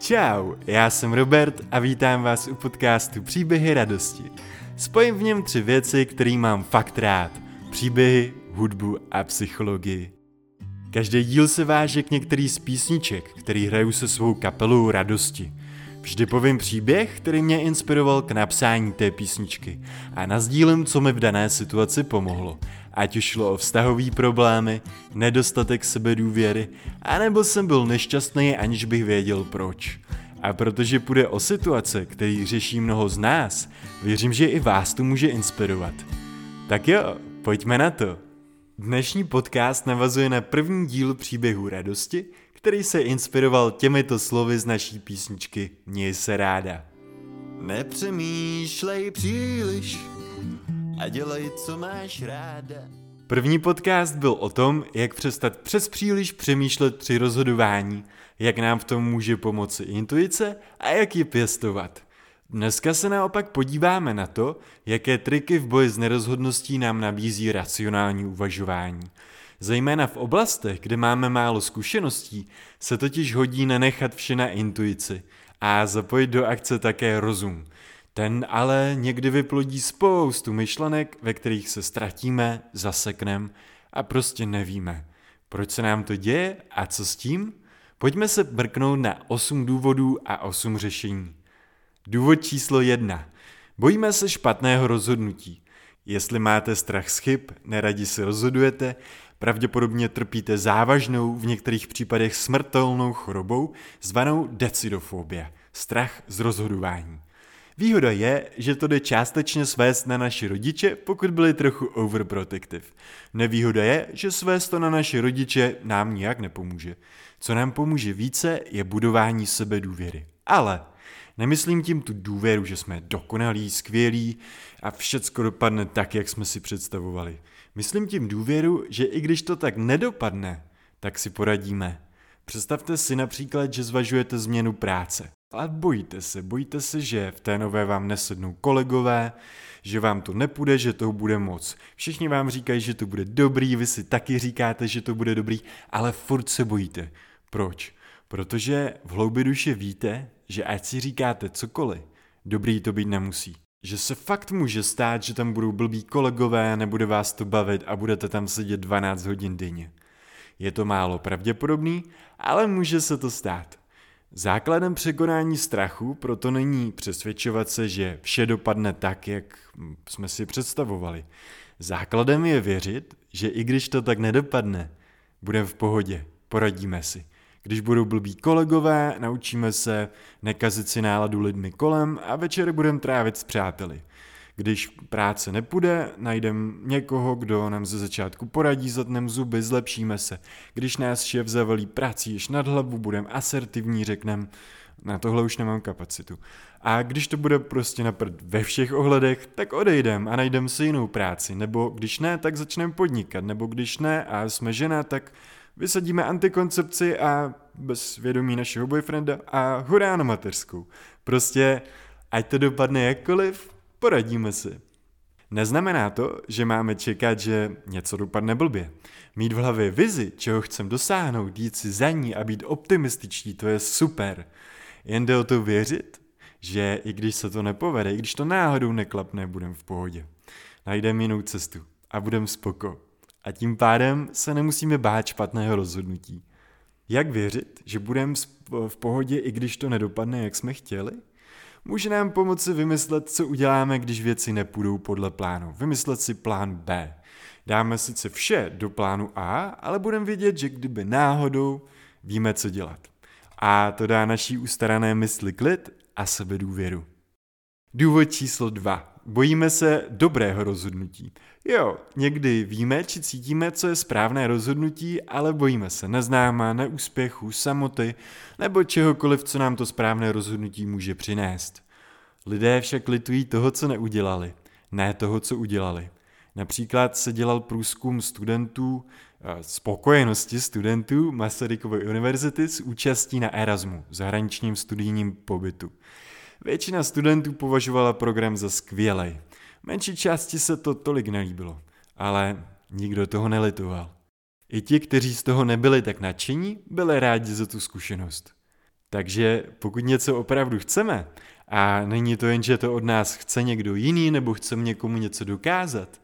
Čau, já jsem Robert a vítám vás u podcastu Příběhy radosti. Spojím v něm 3 věci, které mám fakt rád. Příběhy, hudbu a psychologii. Každý díl se váže k některý z písniček, který hraju se svou kapelou radosti. Vždy povím příběh, který mě inspiroval k napsání té písničky a nasdílím, co mi v dané situaci pomohlo. Ať už šlo o vztahové problémy, nedostatek sebedůvěry, anebo jsem byl nešťastný, aniž bych věděl proč. A protože půjde o situace, který řeší mnoho z nás, věřím, že i vás to může inspirovat. Tak jo, pojďme na to. Dnešní podcast navazuje na první díl Příběhu radosti, který se inspiroval těmito slovy z naší písničky Měj se ráda. Nepřemýšlej příliš a dělej, co máš ráda. První podcast byl o tom, jak přestat přes příliš přemýšlet při rozhodování, jak nám v tom může pomoci intuice a jak ji pěstovat. Dneska se naopak podíváme na to, jaké triky v boji s nerozhodností nám nabízí racionální uvažování. Zejména v oblastech, kde máme málo zkušeností, se totiž hodí nenechat vše na intuici a zapojit do akce také rozum. Ten ale někdy vyplodí spoustu myšlenek, ve kterých se ztratíme, zasekneme a prostě nevíme. Proč se nám to děje a co s tím? Pojďme se brknout na 8 důvodů a 8 řešení. Důvod číslo 1. Bojíme se špatného rozhodnutí. Jestli máte strach z chyb, neradi se rozhodujete, pravděpodobně trpíte závažnou, v některých případech smrtelnou chorobou, zvanou decidofobie, strach z rozhodování. Výhoda je, že to jde částečně svést na naše rodiče, pokud byli trochu overprotective. Nevýhoda je, že svést to na naše rodiče nám nijak nepomůže. Co nám pomůže více, je budování sebedůvěry. Ale nemyslím tím tu důvěru, že jsme dokonalí, skvělí a všecko dopadne tak, jak jsme si představovali. Myslím tím důvěru, že i když to tak nedopadne, tak si poradíme. Představte si například, že zvažujete změnu práce. Ale bojíte se, že v té nové vám nesednou kolegové, že vám to nepůjde, že toho bude moc. Všichni vám říkají, že to bude dobrý, vy si taky říkáte, že to bude dobrý, ale furt se bojíte. Proč? Protože v hloubi duše víte, že ať si říkáte cokoliv, dobrý to být nemusí. Že se fakt může stát, že tam budou blbí kolegové, nebude vás to bavit a budete tam sedět 12 hodin denně. Je to málo pravděpodobný, ale může se to stát. Základem překonání strachu proto není přesvědčovat se, že vše dopadne tak, jak jsme si představovali. Základem je věřit, že i když to tak nedopadne, budeme v pohodě, poradíme si. Když budou blbí kolegové, naučíme se nekazit si náladu lidmi kolem a večery budeme trávit s přáteli. Když práce nepůjde, najdeme někoho, kdo nám ze začátku poradí, zatneme zuby, zlepšíme se. Když nás šéf zavalí prací již nad hlavu, budeme asertivní, řekneme, na tohle už nemám kapacitu. A když to bude prostě na prd ve všech ohledech, tak odejdeme a najdeme si jinou práci. Nebo když ne, tak začneme podnikat. Nebo když ne a jsme žena, tak vysadíme antikoncepci a bez vědomí našeho boyfrienda a hurá na mateřskou. Prostě, ať to dopadne jakkoliv, poradíme si. Neznamená to, že máme čekat, že něco dopadne blbě. Mít v hlavě vizi, čeho chcem dosáhnout, jít si za ní a být optimističtí, to je super. Jen jde o to věřit, že i když se to nepovede, i když to náhodou neklapne, budeme v pohodě. Najdeme jinou cestu a budeme spoko. A tím pádem se nemusíme bát špatného rozhodnutí. Jak věřit, že budeme v pohodě, i když to nedopadne, jak jsme chtěli? Může nám pomoci vymyslet, co uděláme, když věci nepůjdou podle plánu. Vymyslet si plán B. Dáme sice vše do plánu A, ale budeme vědět, že kdyby náhodou, víme, co dělat. A to dá naší ustarané mysli klid a sebedůvěru. Důvod číslo 2. Bojíme se dobrého rozhodnutí. Jo, někdy víme či cítíme, co je správné rozhodnutí, ale bojíme se neznáma, neúspěchu, samoty nebo čehokoliv, co nám to správné rozhodnutí může přinést. Lidé však litují toho, co neudělali, ne toho, co udělali. Například se dělal průzkum studentů, spokojenosti studentů Masarykovy univerzity s účastí na Erasmu, zahraničním studijním pobytu. Většina studentů považovala program za skvělej. Menší části se to tolik nelíbilo, ale nikdo toho nelitoval. I ti, kteří z toho nebyli tak nadšení, byli rádi za tu zkušenost. Takže pokud něco opravdu chceme, a není to jen, že to od nás chce někdo jiný nebo chceme někomu něco dokázat,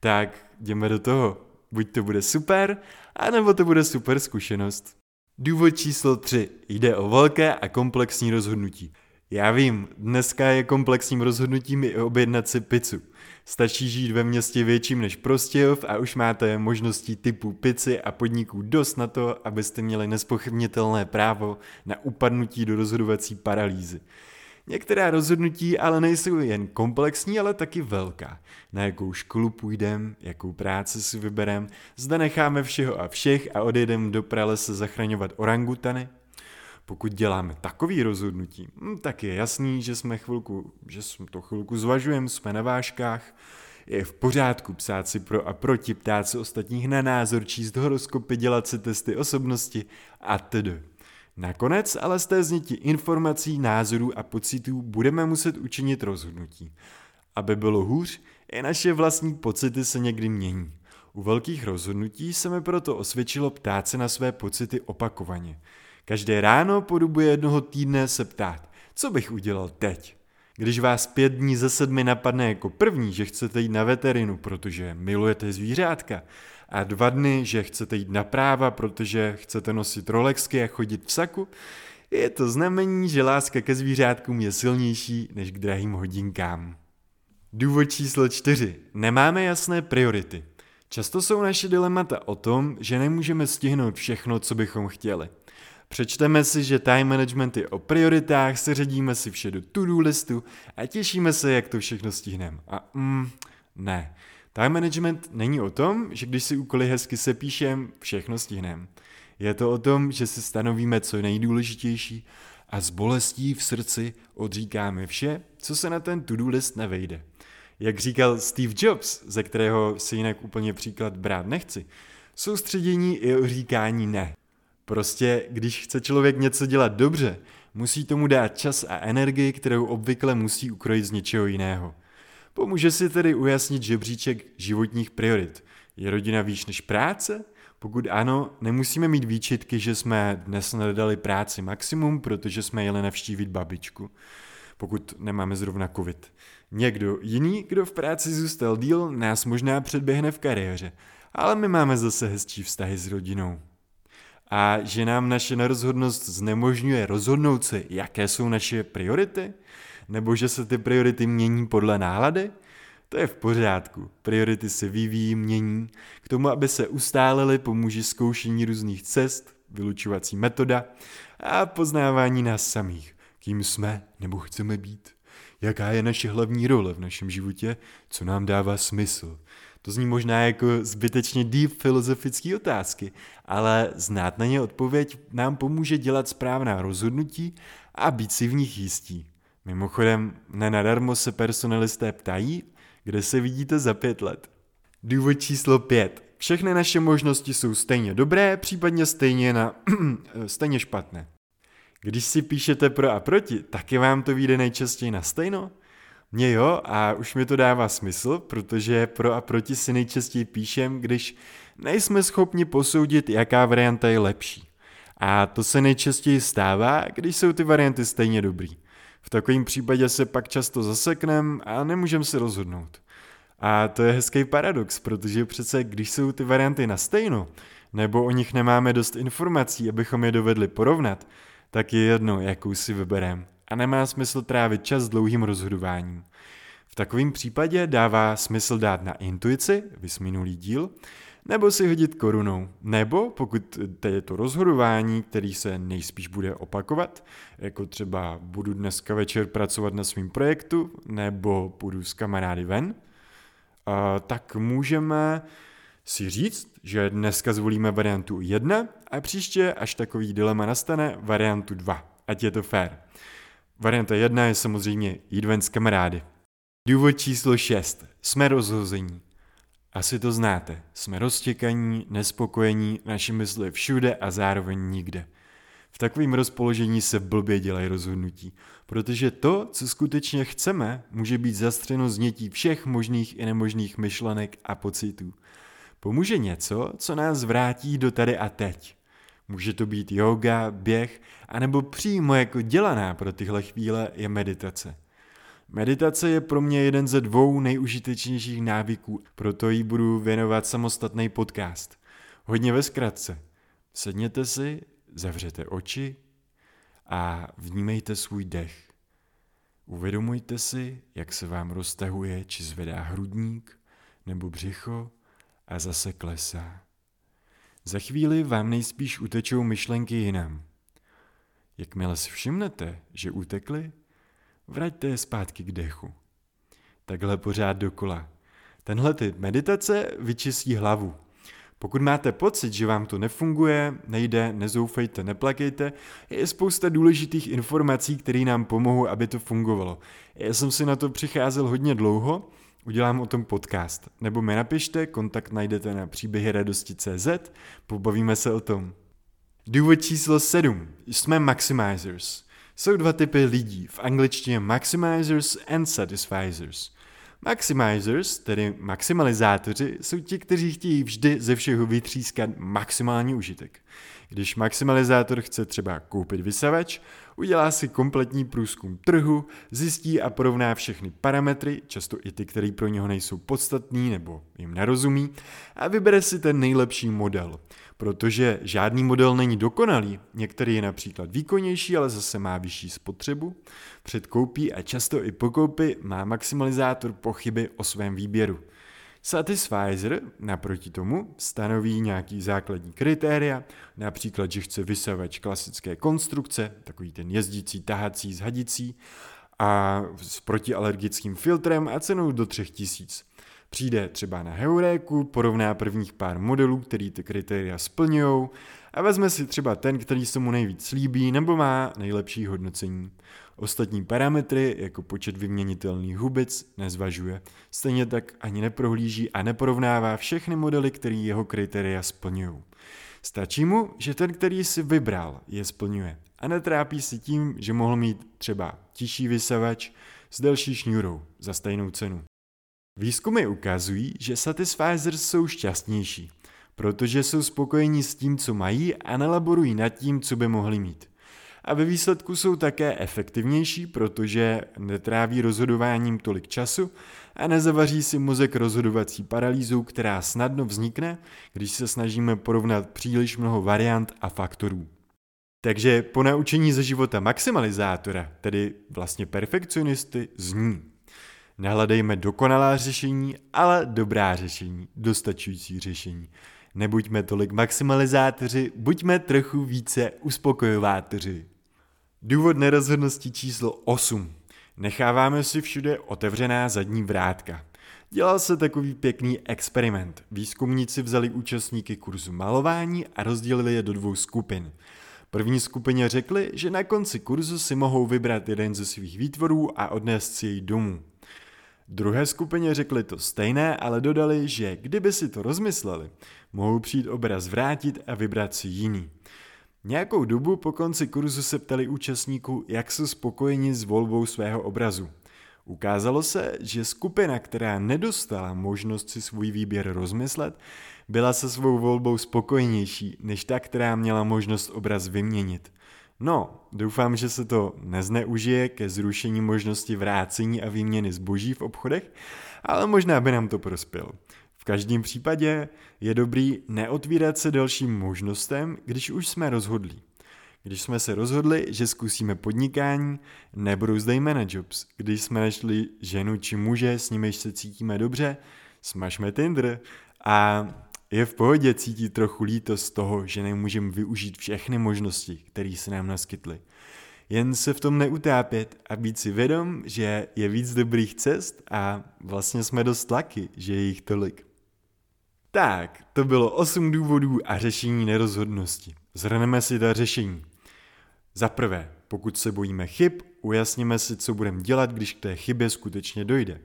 tak jdeme do toho. Buď to bude super, anebo to bude super zkušenost. Důvod číslo 3. Jde o velké a komplexní rozhodnutí. Já vím, dneska je komplexním rozhodnutím i objednat si pizzu. Stačí žít ve městě větším než Prostějov a už máte možností typu pizzy a podniků dost na to, abyste měli nezpochybnitelné právo na upadnutí do rozhodovací paralýzy. Některá rozhodnutí ale nejsou jen komplexní, ale taky velká. Na jakou školu půjdem, jakou práci si vyberem, zda necháme všeho a všech a odejdem do pralesa zachraňovat orangutany. Pokud děláme takový rozhodnutí, tak je jasný, že to chvilku zvažujeme, jsme na vážkách. Je v pořádku psát si pro a proti, ptát se ostatních na názor, číst horoskopy, dělat si testy osobnosti a tedy. Nakonec ale z té změti informací, názorů a pocitů budeme muset učinit rozhodnutí. Aby bylo hůř, i naše vlastní pocity se někdy mění. U velkých rozhodnutí se mi proto osvědčilo ptát se na své pocity opakovaně. Každé ráno po dobu jednoho týdne se ptát, co bych udělal teď. Když vás 5 dní ze 7 napadne jako první, že chcete jít na veterinu, protože milujete zvířátka, a 2 dny, že chcete jít na práva, protože chcete nosit Rolexky a chodit v saku, je to znamení, že láska ke zvířátkům je silnější než k drahým hodinkám. Důvod číslo 4. Nemáme jasné priority. Často jsou naše dilemata o tom, že nemůžeme stihnout všechno, co bychom chtěli. Přečteme si, že time management je o prioritách, seřadíme si vše do to-do listu a těšíme se, jak to všechno stihneme. Ne. Time management není o tom, že když si úkoly hezky sepíšem, všechno stihneme. Je to o tom, že si stanovíme co nejdůležitější a s bolestí v srdci odříkáme vše, co se na ten to-do list nevejde. Jak říkal Steve Jobs, ze kterého si jinak úplně příklad brát nechci, soustředění i odříkání ne. Prostě, když chce člověk něco dělat dobře, musí tomu dát čas a energii, kterou obvykle musí ukrojit z něčeho jiného. Pomůže si tedy ujasnit žebříček životních priorit. Je rodina výš než práce? Pokud ano, nemusíme mít výčitky, že jsme dnes nedali práci maximum, protože jsme jeli navštívit babičku. Pokud nemáme zrovna covid. Někdo jiný, kdo v práci zůstal díl, nás možná předběhne v kariéře, ale my máme zase hezčí vztahy s rodinou. A že nám naše nerozhodnost znemožňuje rozhodnout se, jaké jsou naše priority? Nebo že se ty priority mění podle nálady? To je v pořádku. Priority se vyvíjí, mění. K tomu, aby se ustálily, pomůže zkoušení různých cest, vylučovací metoda a poznávání nás samých. Kým jsme nebo chceme být? Jaká je naše hlavní role v našem životě? Co nám dává smysl? To zní možná jako zbytečně deep filozofické otázky, ale znát na ně odpověď nám pomůže dělat správná rozhodnutí a být si v nich jistí. Mimochodem, nenadarmo se personalisté ptají, kde se vidíte za 5 let. Důvod číslo 5. Všechny naše možnosti jsou stejně dobré, případně stejně špatné. Když si píšete pro a proti, taky vám to vyjde nejčastěji na stejno? Mně jo, a už mi to dává smysl, protože pro a proti si nejčastěji píšem, když nejsme schopni posoudit, jaká varianta je lepší. A to se nejčastěji stává, když jsou ty varianty stejně dobrý. V takovém případě se pak často zasekneme a nemůžeme se rozhodnout. A to je hezký paradox, protože přece když jsou ty varianty na stejno, nebo o nich nemáme dost informací, abychom je dovedli porovnat, tak je jedno, jakou si vybereme. A nemá smysl trávit čas dlouhým rozhodováním. V takovém případě dává smysl dát na intuici, vysminulý díl, nebo si hodit korunou. Nebo pokud je to rozhodování, který se nejspíš bude opakovat, jako třeba budu dneska večer pracovat na svém projektu, nebo půjdu s kamarády ven, tak můžeme si říct, že dneska zvolíme variantu 1 a příště, až takový dilema nastane, variantu 2, ať je to fér. Varianta 1 je samozřejmě jít ven s kamarády. Důvod číslo 6. Jsme rozhození. Asi to znáte. Jsme roztěkaní, nespokojení, naše mysl je všude a zároveň nikde. V takovém rozpoložení se blbě dělají rozhodnutí, protože to, co skutečně chceme, může být zastřeno znětí všech možných i nemožných myšlenek a pocitů. Pomůže něco, co nás vrátí do tady a teď. Může to být yoga, běh, anebo přímo jako dělaná pro tyhle chvíle je meditace. Meditace je pro mě jeden ze dvou nejužitečnějších návyků, proto jí budu věnovat samostatný podcast. Hodně ve zkratce. Sedněte si, zavřete oči a vnímejte svůj dech. Uvědomujte si, jak se vám roztahuje či zvedá hrudník nebo břicho a zase klesá. Za chvíli vám nejspíš utečou myšlenky jinam. Jakmile si všimnete, že utekly, vraťte je zpátky k dechu. Takhle pořád dokola. Tenhle typ meditace vyčistí hlavu. Pokud máte pocit, že vám to nefunguje, nejde, nezoufejte, neplakejte, je spousta důležitých informací, které nám pomohou, aby to fungovalo. Já jsem si na to přicházel hodně dlouho, udělám o tom podcast. Nebo mi napište, kontakt najdete na příběhyradosti.cz, pobavíme se o tom. Důvod číslo 7. Jsme maximizers. Jsou dva typy lidí, v angličtině maximizers and satisficers. Maximizers, tedy maximalizátoři, jsou ti, kteří chtějí vždy ze všeho vytřískat maximální užitek. Když maximalizátor chce třeba koupit vysavač, udělá si kompletní průzkum trhu, zjistí a porovná všechny parametry, často i ty, které pro něho nejsou podstatný nebo jim nerozumí, a vybere si ten nejlepší model. Protože žádný model není dokonalý, některý je například výkonnější, ale zase má vyšší spotřebu, předkoupí a často i pokoupi má maximalizátor pochyby o svém výběru. Satisficer naproti tomu stanoví nějaký základní kritéria, například, že chce vysavač klasické konstrukce, takový ten jezdící, tahací, zhadicí a s protialergickým filtrem a cenou do 3000. Přijde třeba na heuréku, porovná prvních pár modelů, který ty kritéria splňují a vezme si třeba ten, který se mu nejvíc líbí nebo má nejlepší hodnocení. Ostatní parametry, jako počet vyměnitelných hubic, nezvažuje. Stejně tak ani neprohlíží a neporovnává všechny modely, které jeho kritéria splňují. Stačí mu, že ten, který si vybral, je splňuje a netrápí se tím, že mohl mít třeba tichší vysavač s delší šňůrou za stejnou cenu. Výzkumy ukazují, že satisficers jsou šťastnější, protože jsou spokojení s tím, co mají a nelaborují nad tím, co by mohli mít. A ve výsledku jsou také efektivnější, protože netráví rozhodováním tolik času a nezavaří si mozek rozhodovací paralýzou, která snadno vznikne, když se snažíme porovnat příliš mnoho variant a faktorů. Takže ponaučení ze života maximalizátora, tedy vlastně perfekcionisty, zní: nehledejme dokonalá řešení, ale dobrá řešení, dostačující řešení. Nebuďme tolik maximalizátoři, buďme trochu více uspokojovátoři. Důvod nerozhodnosti číslo 8. Necháváme si všude otevřená zadní vrátka. Dělal se takový pěkný experiment. Výzkumníci vzali účastníky kurzu malování a rozdělili je do dvou skupin. První skupině řekli, že na konci kurzu si mohou vybrat jeden ze svých výtvorů a odnést si jej domů. Druhé skupině řekli to stejné, ale dodali, že kdyby si to rozmysleli, mohou přijít obraz vrátit a vybrat si jiný. Nějakou dobu po konci kurzu se ptali účastníků, jak jsou spokojeni s volbou svého obrazu. Ukázalo se, že skupina, která nedostala možnost si svůj výběr rozmyslet, byla se svou volbou spokojnější než ta, která měla možnost obraz vyměnit. No, doufám, že se to nezneužije ke zrušení možnosti vrácení a výměny zboží v obchodech, ale možná by nám to prospělo. V každém případě je dobrý neotvírat se dalším možnostem, když už jsme rozhodli. Když jsme se rozhodli, že zkusíme podnikání, nebrouzdejme na Jobs. Když jsme našli ženu či muže, s nimiž se cítíme dobře, smažme Tinder a... je v pohodě cítit trochu lítost z toho, že nemůžeme využít všechny možnosti, které se nám naskytly. Jen se v tom neutápět a být si vědom, že je víc dobrých cest a vlastně jsme dost lucky, že je jich tolik. Tak, to bylo 8 důvodů a řešení nerozhodnosti. Zhrneme si ta řešení. Za prvé, pokud se bojíme chyb, ujasněme si, co budeme dělat, když k té chybě skutečně dojde.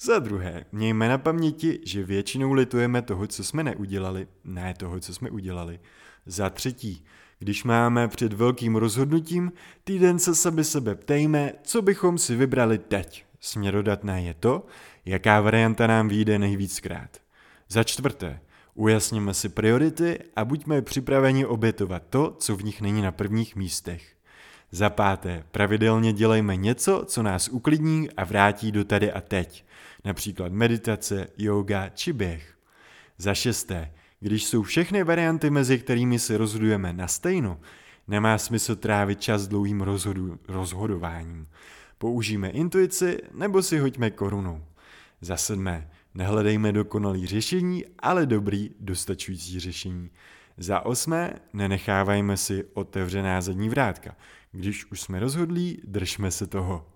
Za druhé, mějme na paměti, že většinou litujeme toho, co jsme neudělali, ne toho, co jsme udělali. Za třetí, když máme před velkým rozhodnutím, týden se sebe ptejme, co bychom si vybrali teď. Směrodatné je to, jaká varianta nám vyjde nejvíckrát. Za čtvrté, Ujasněme si priority a buďme připraveni obětovat to, co v nich není na prvních místech. Za páté, pravidelně dělejme něco, co nás uklidní a vrátí do tady a teď, například meditace, jóga či běh. Za šesté, když jsou všechny varianty, mezi kterými se rozhodujeme, na stejno, nemá smysl trávit čas dlouhým rozhodováním. Použijme intuici nebo si hoďme korunu. Za sedmé, nehledejme dokonalý řešení, ale dobrý, dostačující řešení. Za osmé, nenechávajme si otevřená zadní vrátka. Když už jsme rozhodlí, držme se toho.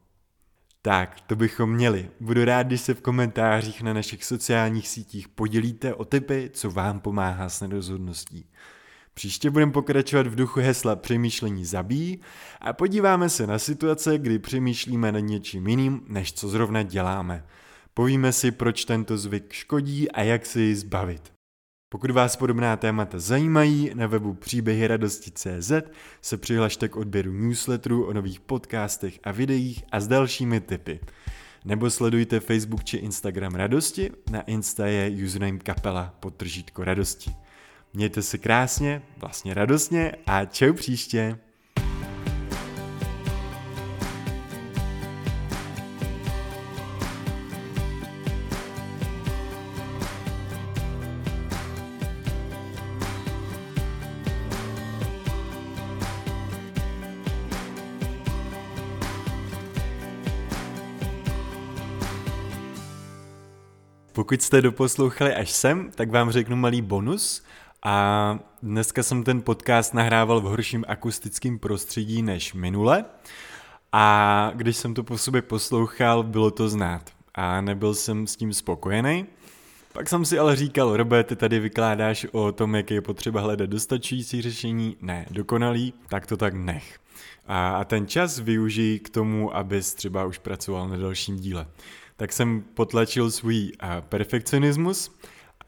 Tak, to bychom měli. Budu rád, když se v komentářích na našich sociálních sítích podělíte o tipy, co vám pomáhá s nerozhodností. Příště budeme pokračovat v duchu hesla přemýšlení zabíjí a podíváme se na situace, kdy přemýšlíme nad něčím jiným, než co zrovna děláme. Povíme si, proč tento zvyk škodí a jak se ji zbavit. Pokud vás podobná témata zajímají, na webu příběhyradosti.cz se přihlašte k odběru newsletterů o nových podcastech a videích a s dalšími tipy. Nebo sledujte Facebook či Instagram Radosti, na Insta je username kapela_radosti. Mějte se krásně, vlastně radostně a čau příště! Pokud jste doposlouchali až sem, tak vám řeknu malý bonus. A dneska jsem ten podcast nahrával v horším akustickém prostředí než minule. A když jsem to po sobě poslouchal, bylo to znát. A nebyl jsem s tím spokojený. Pak jsem si ale říkal, Robe, ty tady vykládáš o tom, jak je potřeba hledat dostačující řešení, ne dokonalý, tak to tak nech. A ten čas využij k tomu, abys třeba už pracoval na dalším díle. Tak jsem potlačil svůj perfekcionismus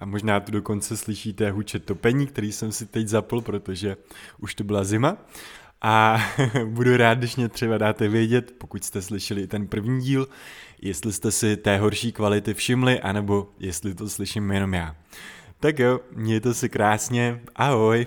a možná tu dokonce slyšíte hučet topení, který jsem si teď zapl, protože už to byla zima. A budu rád, když mě třeba dáte vědět, pokud jste slyšeli ten první díl, jestli jste si té horší kvality všimli, anebo jestli to slyším jenom já. Tak jo, mějte si krásně, ahoj!